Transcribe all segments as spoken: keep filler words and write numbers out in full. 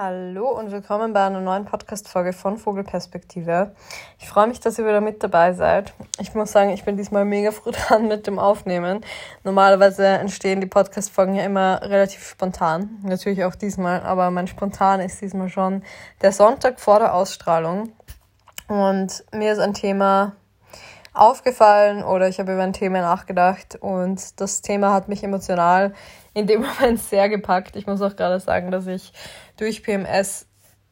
Hallo und willkommen bei einer neuen Podcast-Folge von Vogelperspektive. Ich freue mich, dass ihr wieder mit dabei seid. Ich muss sagen, ich bin diesmal mega früh dran mit dem Aufnehmen. Normalerweise entstehen die Podcast-Folgen ja immer relativ spontan. Natürlich auch diesmal, aber mein Spontan ist diesmal schon der Sonntag vor der Ausstrahlung. Und mir ist ein Thema aufgefallen oder ich habe über ein Thema nachgedacht und das Thema hat mich emotional in dem Moment sehr gepackt. Ich muss auch gerade sagen, dass ich durch P M S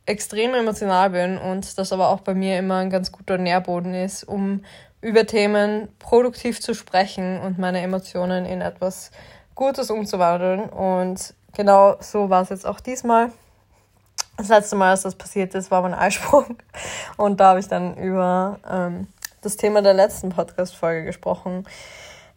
extrem emotional bin und das aber auch bei mir immer ein ganz guter Nährboden ist, um über Themen produktiv zu sprechen und meine Emotionen in etwas Gutes umzuwandeln. Und genau so war es jetzt auch diesmal. Das letzte Mal, als das passiert ist, war mein Eisprung und da habe ich dann über ähm, das Thema der letzten Podcast-Folge gesprochen,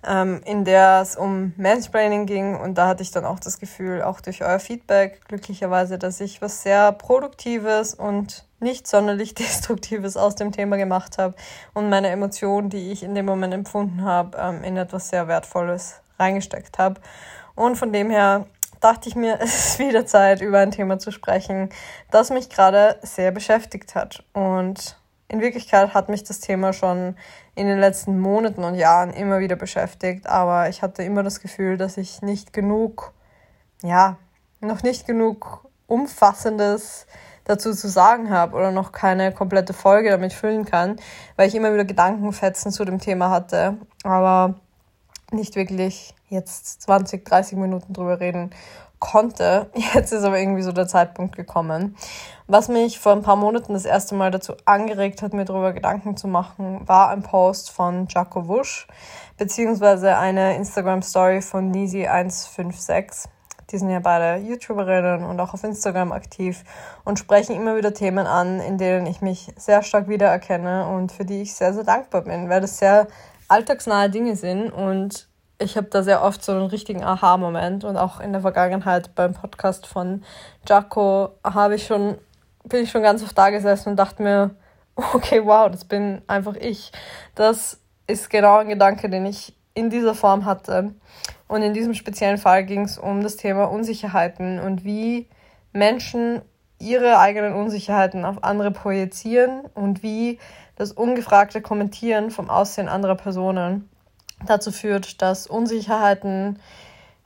ähm, in der es um Mansplaining ging und da hatte ich dann auch das Gefühl, auch durch euer Feedback glücklicherweise, dass ich was sehr Produktives und nicht sonderlich Destruktives aus dem Thema gemacht habe und meine Emotionen, die ich in dem Moment empfunden habe, ähm, in etwas sehr Wertvolles reingesteckt habe. Und von dem her dachte ich mir, es ist wieder Zeit, über ein Thema zu sprechen, das mich gerade sehr beschäftigt hat. Und in Wirklichkeit hat mich das Thema schon in den letzten Monaten und Jahren immer wieder beschäftigt, aber ich hatte immer das Gefühl, dass ich nicht genug, ja, noch nicht genug Umfassendes dazu zu sagen habe oder noch keine komplette Folge damit füllen kann, weil ich immer wieder Gedankenfetzen zu dem Thema hatte, aber nicht wirklich jetzt zwanzig, dreißig Minuten drüber reden konnte. Jetzt ist aber irgendwie so der Zeitpunkt gekommen. Was mich vor ein paar Monaten das erste Mal dazu angeregt hat, mir darüber Gedanken zu machen, war ein Post von Jaco Wusch, beziehungsweise eine Instagram-Story von Nisi eins fünf sechs. Die sind ja beide YouTuberinnen und auch auf Instagram aktiv und sprechen immer wieder Themen an, in denen ich mich sehr stark wiedererkenne und für die ich sehr, sehr dankbar bin, weil das sehr alltagsnahe Dinge sind und ich habe da sehr oft so einen richtigen Aha-Moment und auch in der Vergangenheit beim Podcast von Jaco habe ich schon, bin ich schon ganz oft da gesessen und dachte mir, okay, wow, das bin einfach ich. Das ist genau ein Gedanke, den ich in dieser Form hatte. Und in diesem speziellen Fall ging es um das Thema Unsicherheiten und wie Menschen ihre eigenen Unsicherheiten auf andere projizieren und wie das ungefragte Kommentieren vom Aussehen anderer Personen dazu führt, dass Unsicherheiten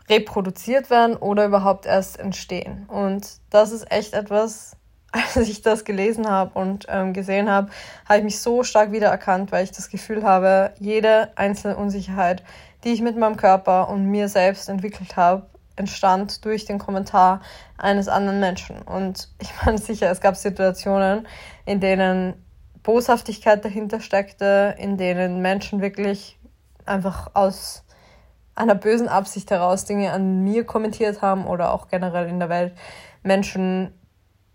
reproduziert werden oder überhaupt erst entstehen. Und das ist echt etwas, als ich das gelesen habe und ähm, gesehen habe, habe ich mich so stark wiedererkannt, weil ich das Gefühl habe, jede einzelne Unsicherheit, die ich mit meinem Körper und mir selbst entwickelt habe, entstand durch den Kommentar eines anderen Menschen. Und ich meine sicher, es gab Situationen, in denen Boshaftigkeit dahinter steckte, in denen Menschen wirklich einfach aus einer bösen Absicht heraus Dinge an mir kommentiert haben oder auch generell in der Welt Menschen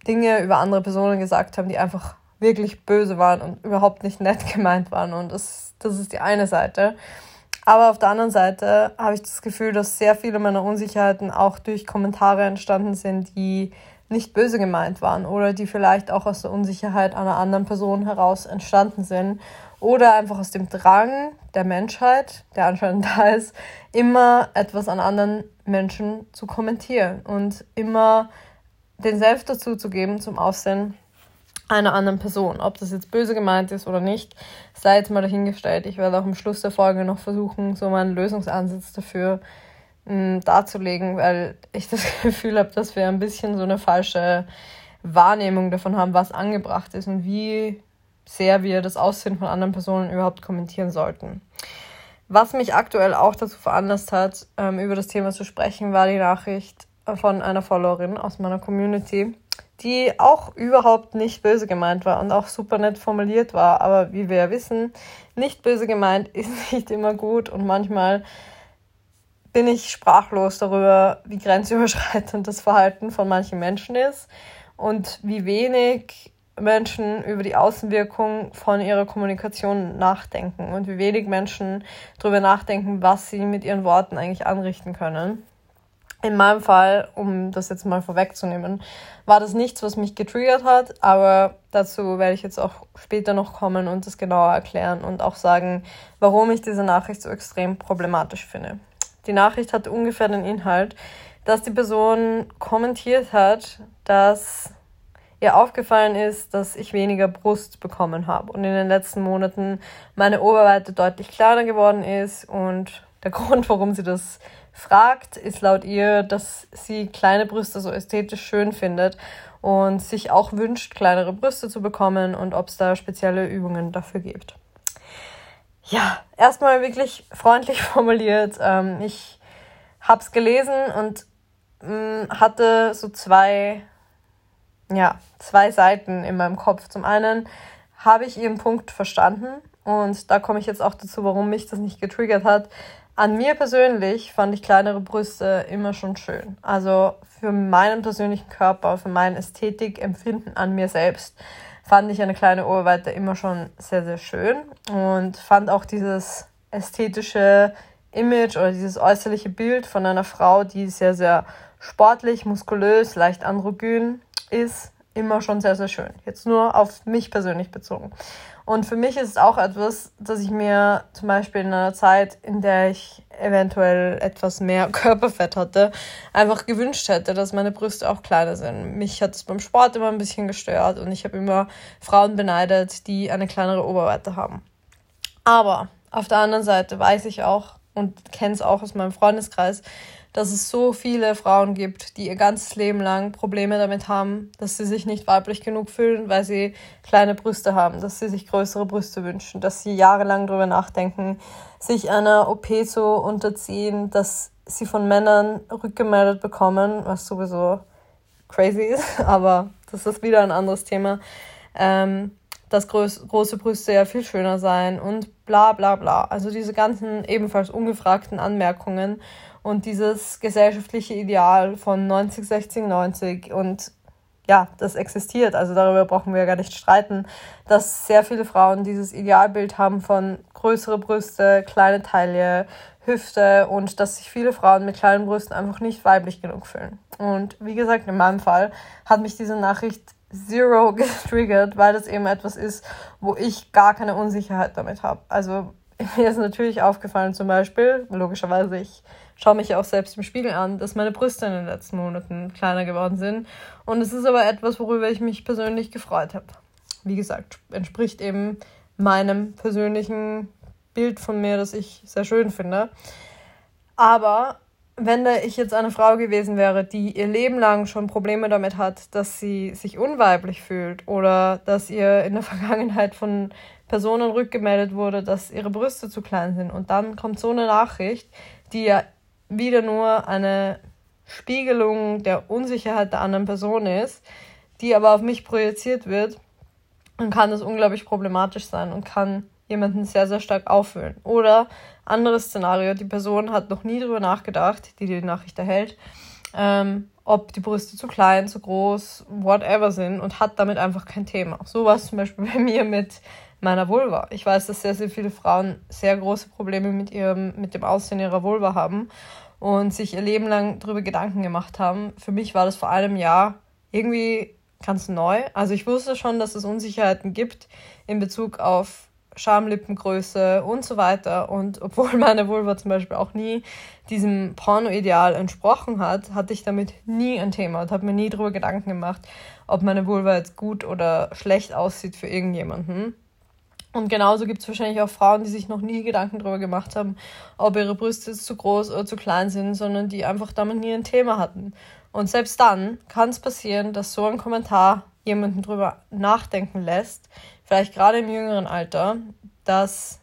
Dinge über andere Personen gesagt haben, die einfach wirklich böse waren und überhaupt nicht nett gemeint waren. Und das, das ist die eine Seite. Aber auf der anderen Seite habe ich das Gefühl, dass sehr viele meiner Unsicherheiten auch durch Kommentare entstanden sind, die nicht böse gemeint waren oder die vielleicht auch aus der Unsicherheit einer anderen Person heraus entstanden sind oder einfach aus dem Drang der Menschheit, der anscheinend da ist, immer etwas an anderen Menschen zu kommentieren und immer den Senf dazu zu geben zum Aussehen einer anderen Person. Ob das jetzt böse gemeint ist oder nicht, sei jetzt mal dahingestellt. Ich werde auch am Schluss der Folge noch versuchen, so meinen Lösungsansatz dafür mh, darzulegen, weil ich das Gefühl habe, dass wir ein bisschen so eine falsche Wahrnehmung davon haben, was angebracht ist und wie sehr wir das Aussehen von anderen Personen überhaupt kommentieren sollten. Was mich aktuell auch dazu veranlasst hat, über das Thema zu sprechen, war die Nachricht von einer Followerin aus meiner Community, die auch überhaupt nicht böse gemeint war und auch super nett formuliert war. Aber wie wir ja wissen, nicht böse gemeint ist nicht immer gut und manchmal bin ich sprachlos darüber, wie grenzüberschreitend das Verhalten von manchen Menschen ist und wie wenig Menschen über die Außenwirkung von ihrer Kommunikation nachdenken und wie wenig Menschen darüber nachdenken, was sie mit ihren Worten eigentlich anrichten können. In meinem Fall, um das jetzt mal vorwegzunehmen, war das nichts, was mich getriggert hat, aber dazu werde ich jetzt auch später noch kommen und das genauer erklären und auch sagen, warum ich diese Nachricht so extrem problematisch finde. Die Nachricht hat ungefähr den Inhalt, dass die Person kommentiert hat, dass ihr aufgefallen ist, dass ich weniger Brust bekommen habe und in den letzten Monaten meine Oberweite deutlich kleiner geworden ist. Und der Grund, warum sie das fragt, ist laut ihr, dass sie kleine Brüste so ästhetisch schön findet und sich auch wünscht, kleinere Brüste zu bekommen und ob es da spezielle Übungen dafür gibt. Ja, erstmal wirklich freundlich formuliert. Ich habe es gelesen und hatte so zwei, ja, zwei Seiten in meinem Kopf. Zum einen habe ich ihren Punkt verstanden und da komme ich jetzt auch dazu, warum mich das nicht getriggert hat. An mir persönlich fand ich kleinere Brüste immer schon schön. Also für meinen persönlichen Körper, für mein Ästhetikempfinden an mir selbst fand ich eine kleine Oberweite immer schon sehr, sehr schön und fand auch dieses ästhetische Image oder dieses äußerliche Bild von einer Frau, die sehr, sehr sportlich, muskulös, leicht androgyn ist, immer schon sehr, sehr schön. Jetzt nur auf mich persönlich bezogen. Und für mich ist es auch etwas, dass ich mir zum Beispiel in einer Zeit, in der ich eventuell etwas mehr Körperfett hatte, einfach gewünscht hätte, dass meine Brüste auch kleiner sind. Mich hat es beim Sport immer ein bisschen gestört und ich habe immer Frauen beneidet, die eine kleinere Oberweite haben. Aber auf der anderen Seite weiß ich auch und kenne es auch aus meinem Freundeskreis, dass es so viele Frauen gibt, die ihr ganzes Leben lang Probleme damit haben, dass sie sich nicht weiblich genug fühlen, weil sie kleine Brüste haben, dass sie sich größere Brüste wünschen, dass sie jahrelang darüber nachdenken, sich einer O P zu unterziehen, dass sie von Männern rückgemeldet bekommen, was sowieso crazy ist, aber das ist wieder ein anderes Thema, ähm, dass groß, große Brüste ja viel schöner seien und bla bla bla. Also diese ganzen ebenfalls ungefragten Anmerkungen und dieses gesellschaftliche Ideal von neunzig, sechzig, neunzig und ja, das existiert, also darüber brauchen wir ja gar nicht streiten, dass sehr viele Frauen dieses Idealbild haben von größere Brüste, kleine Taille, Hüfte und dass sich viele Frauen mit kleinen Brüsten einfach nicht weiblich genug fühlen. Und wie gesagt, in meinem Fall hat mich diese Nachricht zero getriggert, weil das eben etwas ist, wo ich gar keine Unsicherheit damit habe. Also mir ist natürlich aufgefallen zum Beispiel, logischerweise, ich schaue mich ja auch selbst im Spiegel an, dass meine Brüste in den letzten Monaten kleiner geworden sind. Und es ist aber etwas, worüber ich mich persönlich gefreut habe. Wie gesagt, entspricht eben meinem persönlichen Bild von mir, das ich sehr schön finde. Aber wenn da ich jetzt eine Frau gewesen wäre, die ihr Leben lang schon Probleme damit hat, dass sie sich unweiblich fühlt oder dass ihr in der Vergangenheit von Personen rückgemeldet wurde, dass ihre Brüste zu klein sind und dann kommt so eine Nachricht, die ja wieder nur eine Spiegelung der Unsicherheit der anderen Person ist, die aber auf mich projiziert wird, dann kann das unglaublich problematisch sein und kann jemanden sehr, sehr stark aufwühlen. Oder anderes Szenario, die Person hat noch nie darüber nachgedacht, die die Nachricht erhält, ähm, ob die Brüste zu klein, zu groß, whatever sind und hat damit einfach kein Thema. So war es zum Beispiel bei mir mit meiner Vulva. Ich weiß, dass sehr, sehr viele Frauen sehr große Probleme mit ihrem, mit dem Aussehen ihrer Vulva haben und sich ihr Leben lang darüber Gedanken gemacht haben. Für mich war das vor einem Jahr irgendwie ganz neu. Also ich wusste schon, dass es Unsicherheiten gibt in Bezug auf Schamlippengröße und so weiter. Und obwohl meine Vulva zum Beispiel auch nie diesem Porno-Ideal entsprochen hat, hatte ich damit nie ein Thema und habe mir nie darüber Gedanken gemacht, ob meine Vulva jetzt gut oder schlecht aussieht für irgendjemanden. Und genauso gibt es wahrscheinlich auch Frauen, die sich noch nie Gedanken darüber gemacht haben, ob ihre Brüste jetzt zu groß oder zu klein sind, sondern die einfach damit nie ein Thema hatten. Und selbst dann kann es passieren, dass so ein Kommentar jemanden drüber nachdenken lässt, vielleicht gerade im jüngeren Alter, dass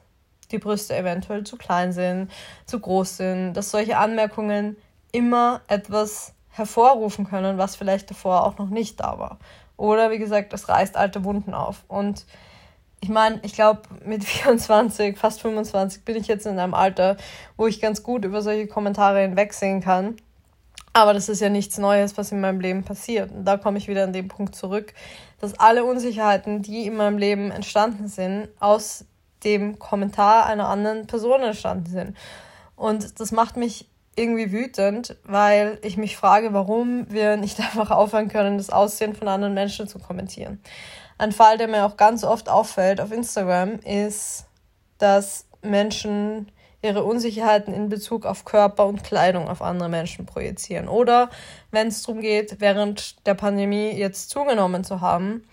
die Brüste eventuell zu klein sind, zu groß sind, dass solche Anmerkungen immer etwas hervorrufen können, was vielleicht davor auch noch nicht da war. Oder wie gesagt, das reißt alte Wunden auf. Und ich meine, ich glaube, mit vierundzwanzig, fast fünfundzwanzig bin ich jetzt in einem Alter, wo ich ganz gut über solche Kommentare hinwegsehen kann. Aber das ist ja nichts Neues, was in meinem Leben passiert. Und da komme ich wieder an den Punkt zurück, dass alle Unsicherheiten, die in meinem Leben entstanden sind, aus dem Kommentar einer anderen Person entstanden sind. Und das macht mich irgendwie wütend, weil ich mich frage, warum wir nicht einfach aufhören können, das Aussehen von anderen Menschen zu kommentieren. Ein Fall, der mir auch ganz oft auffällt auf Instagram, ist, dass Menschen ihre Unsicherheiten in Bezug auf Körper und Kleidung auf andere Menschen projizieren. Oder wenn es darum geht, während der Pandemie jetzt zugenommen zu haben,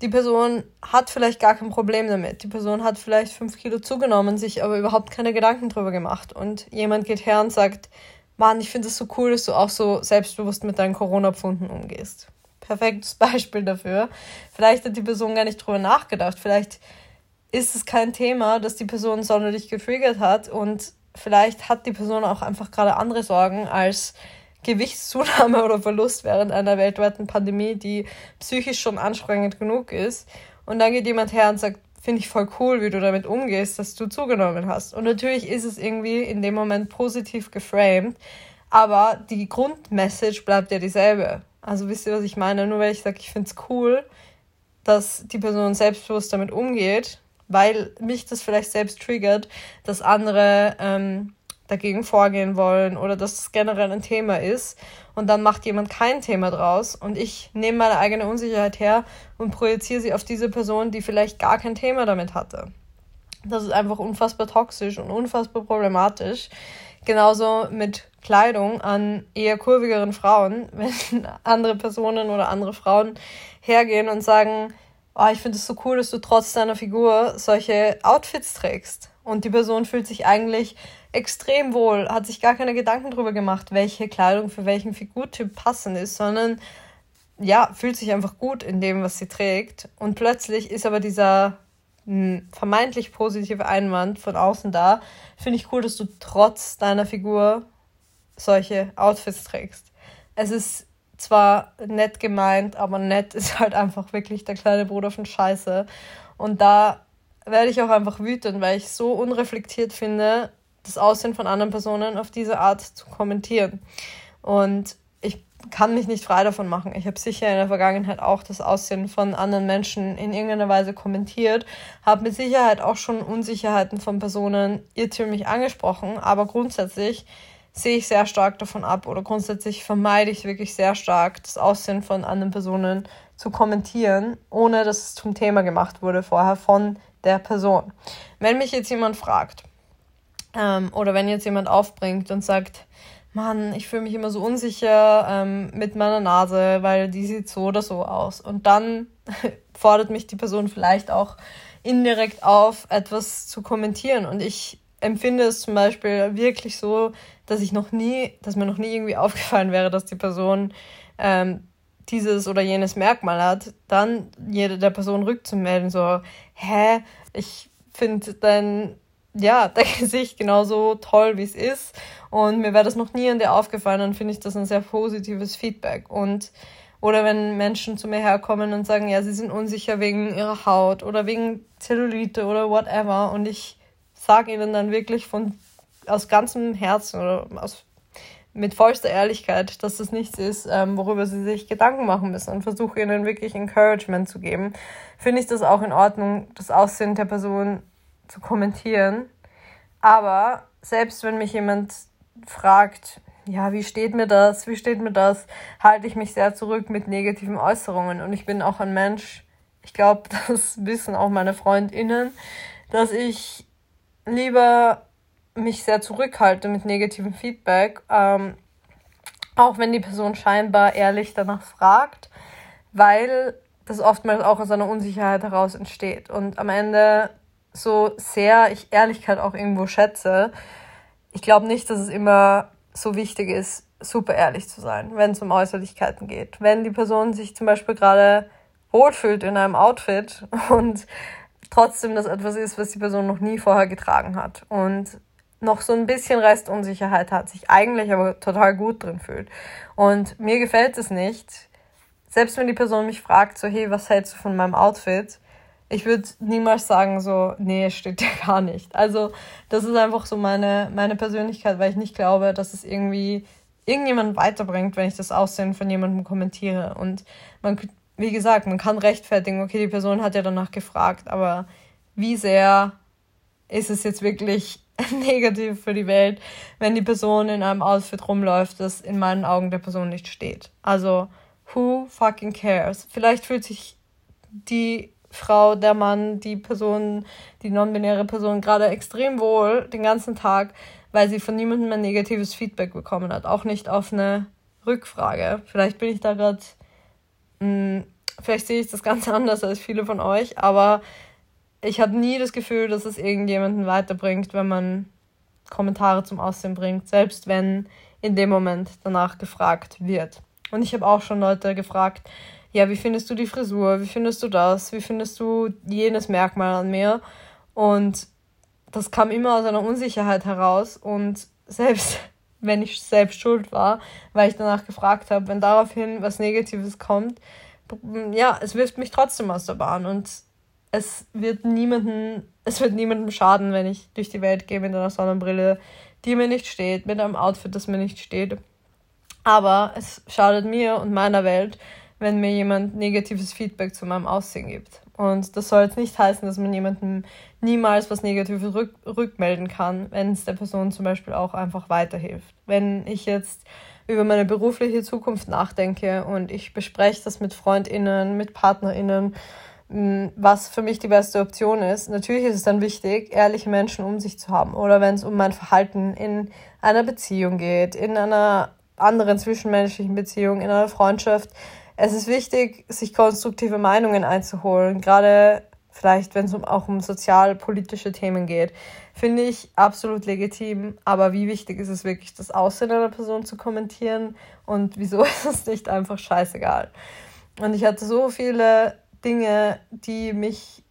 die Person hat vielleicht gar kein Problem damit. Die Person hat vielleicht fünf Kilo zugenommen, sich aber überhaupt keine Gedanken drüber gemacht. Und jemand geht her und sagt, Mann, ich finde es so cool, dass du auch so selbstbewusst mit deinen Corona-Pfunden umgehst. Perfektes Beispiel dafür. Vielleicht hat die Person gar nicht drüber nachgedacht. Vielleicht ist es kein Thema, dass die Person sonderlich getriggert hat. Und vielleicht hat die Person auch einfach gerade andere Sorgen als Gewichtszunahme oder Verlust während einer weltweiten Pandemie, die psychisch schon anstrengend genug ist. Und dann geht jemand her und sagt, finde ich voll cool, wie du damit umgehst, dass du zugenommen hast. Und natürlich ist es irgendwie in dem Moment positiv geframed, aber die Grundmessage bleibt ja dieselbe. Also wisst ihr, was ich meine? Nur weil ich sage, ich finde es cool, dass die Person selbstbewusst damit umgeht, weil mich das vielleicht selbst triggert, dass andere ähm, dagegen vorgehen wollen oder dass es generell ein Thema ist und dann macht jemand kein Thema draus und ich nehme meine eigene Unsicherheit her und projiziere sie auf diese Person, die vielleicht gar kein Thema damit hatte. Das ist einfach unfassbar toxisch und unfassbar problematisch. Genauso mit Kleidung an eher kurvigeren Frauen, wenn andere Personen oder andere Frauen hergehen und sagen, oh, ich finde es so cool, dass du trotz deiner Figur solche Outfits trägst. Und die Person fühlt sich eigentlich extrem wohl, hat sich gar keine Gedanken darüber gemacht, welche Kleidung für welchen Figurtyp passend ist, sondern ja, fühlt sich einfach gut in dem, was sie trägt. Und plötzlich ist aber dieser mh, vermeintlich positive Einwand von außen da, finde ich cool, dass du trotz deiner Figur solche Outfits trägst. Es ist zwar nett gemeint, aber nett ist halt einfach wirklich der kleine Bruder von Scheiße. Und da werde ich auch einfach wütend, weil ich so unreflektiert finde, das Aussehen von anderen Personen auf diese Art zu kommentieren. Und ich kann mich nicht frei davon machen. Ich habe sicher in der Vergangenheit auch das Aussehen von anderen Menschen in irgendeiner Weise kommentiert, habe mit Sicherheit auch schon Unsicherheiten von Personen irrtümlich angesprochen, aber grundsätzlich sehe ich sehr stark davon ab oder grundsätzlich vermeide ich wirklich sehr stark, das Aussehen von anderen Personen zu kommentieren, ohne dass es zum Thema gemacht wurde vorher von der Person. Wenn mich jetzt jemand fragt, Ähm, oder wenn jetzt jemand aufbringt und sagt, Mann, ich fühle mich immer so unsicher ähm, mit meiner Nase, weil die sieht so oder so aus. Und dann fordert mich die Person vielleicht auch indirekt auf, etwas zu kommentieren. Und ich empfinde es zum Beispiel wirklich so, dass ich noch nie, dass mir noch nie irgendwie aufgefallen wäre, dass die Person ähm, dieses oder jenes Merkmal hat. Dann jeder der Person rückzumelden, so, hä, ich finde dein ja, dein Gesicht genauso toll, wie es ist und mir wäre das noch nie an dir aufgefallen, dann finde ich das ein sehr positives Feedback. Und oder wenn Menschen zu mir herkommen und sagen, ja, sie sind unsicher wegen ihrer Haut oder wegen Zellulite oder whatever und ich sage ihnen dann wirklich von aus ganzem Herzen oder aus, mit vollster Ehrlichkeit, dass das nichts ist, ähm, worüber sie sich Gedanken machen müssen und versuche ihnen wirklich Encouragement zu geben, finde ich das auch in Ordnung, das Aussehen der Person zu kommentieren, aber selbst wenn mich jemand fragt, ja, wie steht mir das, wie steht mir das, halte ich mich sehr zurück mit negativen Äußerungen und ich bin auch ein Mensch, ich glaube, das wissen auch meine FreundInnen, dass ich lieber mich sehr zurückhalte mit negativem Feedback, ähm, auch wenn die Person scheinbar ehrlich danach fragt, weil das oftmals auch aus einer Unsicherheit heraus entsteht und am Ende, so sehr ich Ehrlichkeit auch irgendwo schätze, ich glaube nicht, dass es immer so wichtig ist, super ehrlich zu sein, wenn es um Äußerlichkeiten geht. Wenn die Person sich zum Beispiel gerade wohlfühlt in einem Outfit und trotzdem das etwas ist, was die Person noch nie vorher getragen hat und noch so ein bisschen Restunsicherheit hat, sich eigentlich aber total gut drin fühlt. Und mir gefällt es nicht, selbst wenn die Person mich fragt, so hey, was hältst du von meinem Outfit? Ich würde niemals sagen so, nee, steht dir gar nicht. Also das ist einfach so meine, meine Persönlichkeit, weil ich nicht glaube, dass es irgendwie irgendjemanden weiterbringt, wenn ich das Aussehen von jemandem kommentiere. Und man, wie gesagt, man kann rechtfertigen, okay, die Person hat ja danach gefragt, aber wie sehr ist es jetzt wirklich negativ für die Welt, wenn die Person in einem Outfit rumläuft, das in meinen Augen der Person nicht steht. Also who fucking cares? Vielleicht fühlt sich die Frau, der Mann, die Person, die non-binäre Person gerade extrem wohl den ganzen Tag, weil sie von niemandem mehr negatives Feedback bekommen hat. Auch nicht auf eine Rückfrage. Vielleicht bin ich da gerade, vielleicht sehe ich das ganz anders als viele von euch, aber ich habe nie das Gefühl, dass es irgendjemanden weiterbringt, wenn man Kommentare zum Aussehen bringt, selbst wenn in dem Moment danach gefragt wird. Und ich habe auch schon Leute gefragt, ja, wie findest du die Frisur, wie findest du das, wie findest du jenes Merkmal an mir? Und das kam immer aus einer Unsicherheit heraus und selbst wenn ich selbst schuld war, weil ich danach gefragt habe, wenn daraufhin was Negatives kommt, ja, es wirft mich trotzdem aus der Bahn und es wird niemanden, es wird niemandem schaden, wenn ich durch die Welt gehe mit einer Sonnenbrille, die mir nicht steht, mit einem Outfit, das mir nicht steht. Aber es schadet mir und meiner Welt, wenn mir jemand negatives Feedback zu meinem Aussehen gibt. Und das soll jetzt nicht heißen, dass man jemandem niemals was Negatives rück- rückmelden kann, wenn es der Person zum Beispiel auch einfach weiterhilft. Wenn ich jetzt über meine berufliche Zukunft nachdenke und ich bespreche das mit FreundInnen, mit PartnerInnen, was für mich die beste Option ist. Natürlich ist es dann wichtig, ehrliche Menschen um sich zu haben. Oder wenn es um mein Verhalten in einer Beziehung geht, in einer anderen zwischenmenschlichen Beziehung, in einer Freundschaft. Es ist wichtig, sich konstruktive Meinungen einzuholen. Gerade vielleicht, wenn es auch um sozialpolitische Themen geht. Finde ich absolut legitim. Aber wie wichtig ist es wirklich, das Aussehen einer Person zu kommentieren? Und wieso ist es nicht einfach scheißegal? Und ich hatte so viele Dinge, die mich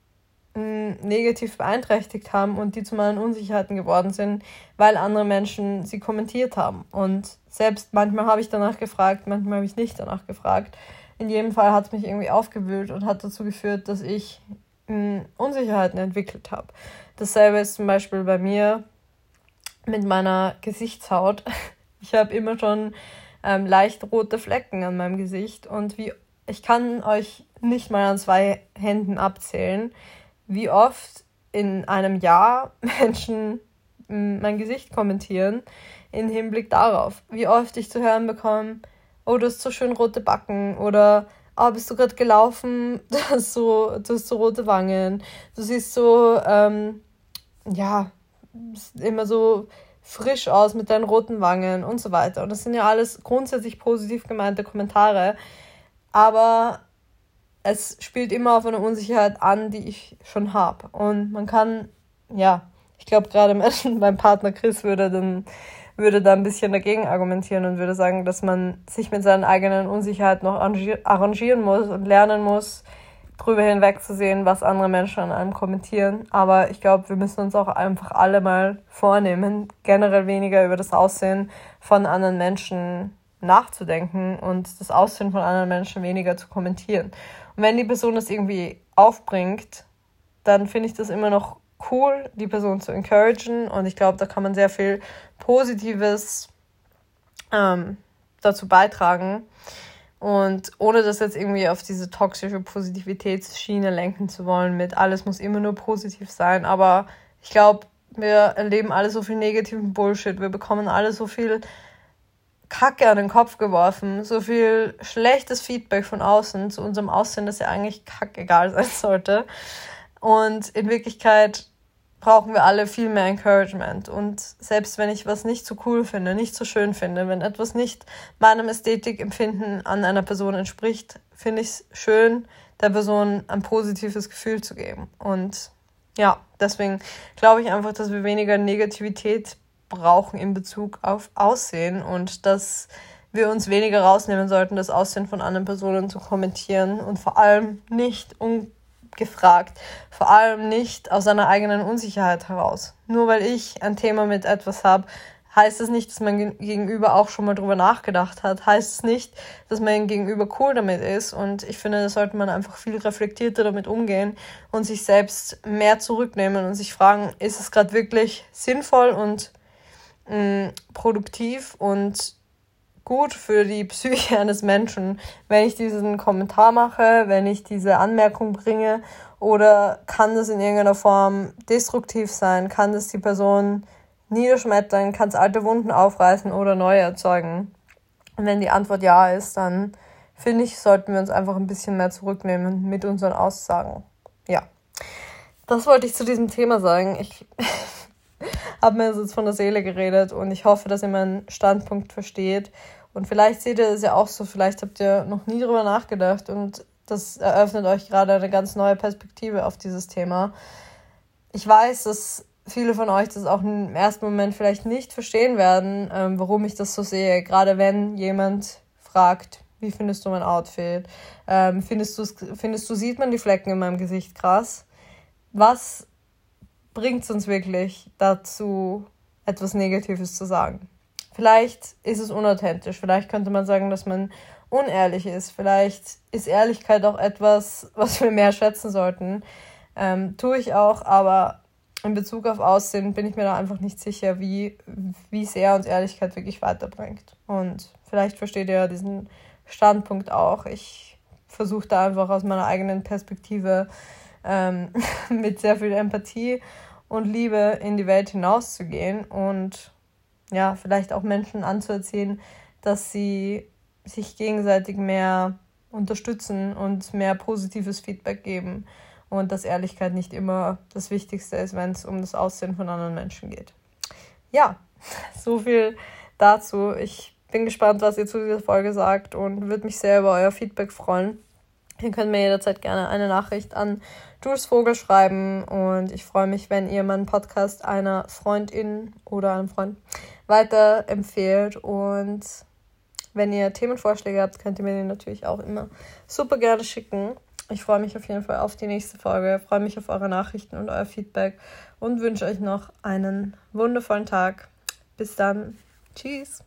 mh, negativ beeinträchtigt haben und die zu meinen Unsicherheiten geworden sind, weil andere Menschen sie kommentiert haben. Und selbst manchmal habe ich danach gefragt, manchmal habe ich nicht danach gefragt. In jedem Fall hat es mich irgendwie aufgewühlt und hat dazu geführt, dass ich mh, Unsicherheiten entwickelt habe. Dasselbe ist zum Beispiel bei mir mit meiner Gesichtshaut. Ich habe immer schon ähm, leicht rote Flecken an meinem Gesicht und wie ich kann euch nicht mal an zwei Händen abzählen, wie oft in einem Jahr Menschen mein Gesicht kommentieren im Hinblick darauf. Wie oft ich zu hören bekomme, oh, du hast so schön rote Backen oder oh, bist du gerade gelaufen, du hast, so, du hast so rote Wangen. Du siehst so, ähm, ja, immer so frisch aus mit deinen roten Wangen und so weiter. Und das sind ja alles grundsätzlich positiv gemeinte Kommentare, aber es spielt immer auf eine Unsicherheit an, die ich schon habe. Und man kann, ja, ich glaube gerade mein Partner Chris würde, dann, würde da ein bisschen dagegen argumentieren und würde sagen, dass man sich mit seinen eigenen Unsicherheiten noch arrangieren muss und lernen muss, drüber hinwegzusehen, was andere Menschen an einem kommentieren. Aber ich glaube, wir müssen uns auch einfach alle mal vornehmen, generell weniger über das Aussehen von anderen Menschen nachzudenken und das Aussehen von anderen Menschen weniger zu kommentieren. Und wenn die Person das irgendwie aufbringt, dann finde ich das immer noch cool, die Person zu encouragen und ich glaube, da kann man sehr viel Positives ähm, dazu beitragen und ohne das jetzt irgendwie auf diese toxische Positivitätsschiene lenken zu wollen mit alles muss immer nur positiv sein, aber ich glaube, wir erleben alle so viel negativen Bullshit, wir bekommen alle so viel Kacke an den Kopf geworfen, so viel schlechtes Feedback von außen zu unserem Aussehen, das ja eigentlich kackegal sein sollte. Und in Wirklichkeit brauchen wir alle viel mehr Encouragement. Und selbst wenn ich was nicht so cool finde, nicht so schön finde, wenn etwas nicht meinem Ästhetikempfinden an einer Person entspricht, finde ich es schön, der Person ein positives Gefühl zu geben. Und ja, deswegen glaube ich einfach, dass wir weniger Negativität brauchen in Bezug auf Aussehen und dass wir uns weniger rausnehmen sollten, das Aussehen von anderen Personen zu kommentieren und vor allem nicht ungefragt, vor allem nicht aus seiner eigenen Unsicherheit heraus. Nur weil ich ein Thema mit etwas habe, heißt es nicht, dass mein Gegenüber auch schon mal drüber nachgedacht hat, heißt es nicht, dass mein Gegenüber cool damit ist und ich finde, da sollte man einfach viel reflektierter damit umgehen und sich selbst mehr zurücknehmen und sich fragen, ist es gerade wirklich sinnvoll und produktiv und gut für die Psyche eines Menschen, wenn ich diesen Kommentar mache, wenn ich diese Anmerkung bringe oder kann das in irgendeiner Form destruktiv sein, kann das die Person niederschmettern, kann es alte Wunden aufreißen oder neue erzeugen. Und wenn die Antwort ja ist, dann finde ich, sollten wir uns einfach ein bisschen mehr zurücknehmen mit unseren Aussagen. ja, das wollte ich zu diesem Thema sagen. Ich habe mir jetzt von der Seele geredet und ich hoffe, dass ihr meinen Standpunkt versteht. Und vielleicht seht ihr es ja auch so, vielleicht habt ihr noch nie drüber nachgedacht und das eröffnet euch gerade eine ganz neue Perspektive auf dieses Thema. Ich weiß, dass viele von euch das auch im ersten Moment vielleicht nicht verstehen werden, ähm, warum ich das so sehe. Gerade wenn jemand fragt, wie findest du mein Outfit? Ähm, findest du, findest du, sieht man die Flecken in meinem Gesicht krass? Was bringt es uns wirklich dazu, etwas Negatives zu sagen? Vielleicht ist es unauthentisch, vielleicht könnte man sagen, dass man unehrlich ist, vielleicht ist Ehrlichkeit auch etwas, was wir mehr schätzen sollten. Ähm, tue ich auch, aber in Bezug auf Aussehen bin ich mir da einfach nicht sicher, wie, wie sehr uns Ehrlichkeit wirklich weiterbringt. Und vielleicht versteht ihr ja diesen Standpunkt auch. Ich versuche da einfach aus meiner eigenen Perspektive ähm, mit sehr viel Empathie und Liebe in die Welt hinauszugehen und ja, vielleicht auch Menschen anzuerziehen, dass sie sich gegenseitig mehr unterstützen und mehr positives Feedback geben und dass Ehrlichkeit nicht immer das Wichtigste ist, wenn es um das Aussehen von anderen Menschen geht. Ja, so viel dazu. Ich bin gespannt, was ihr zu dieser Folge sagt und würde mich sehr über euer Feedback freuen. Ihr könnt mir jederzeit gerne eine Nachricht an Jules Vogel schreiben und ich freue mich, wenn ihr meinen Podcast einer Freundin oder einem Freund weiterempfehlt und wenn ihr Themenvorschläge habt, könnt ihr mir die natürlich auch immer super gerne schicken. Ich freue mich auf jeden Fall auf die nächste Folge, ich freue mich auf eure Nachrichten und euer Feedback und wünsche euch noch einen wundervollen Tag. Bis dann. Tschüss.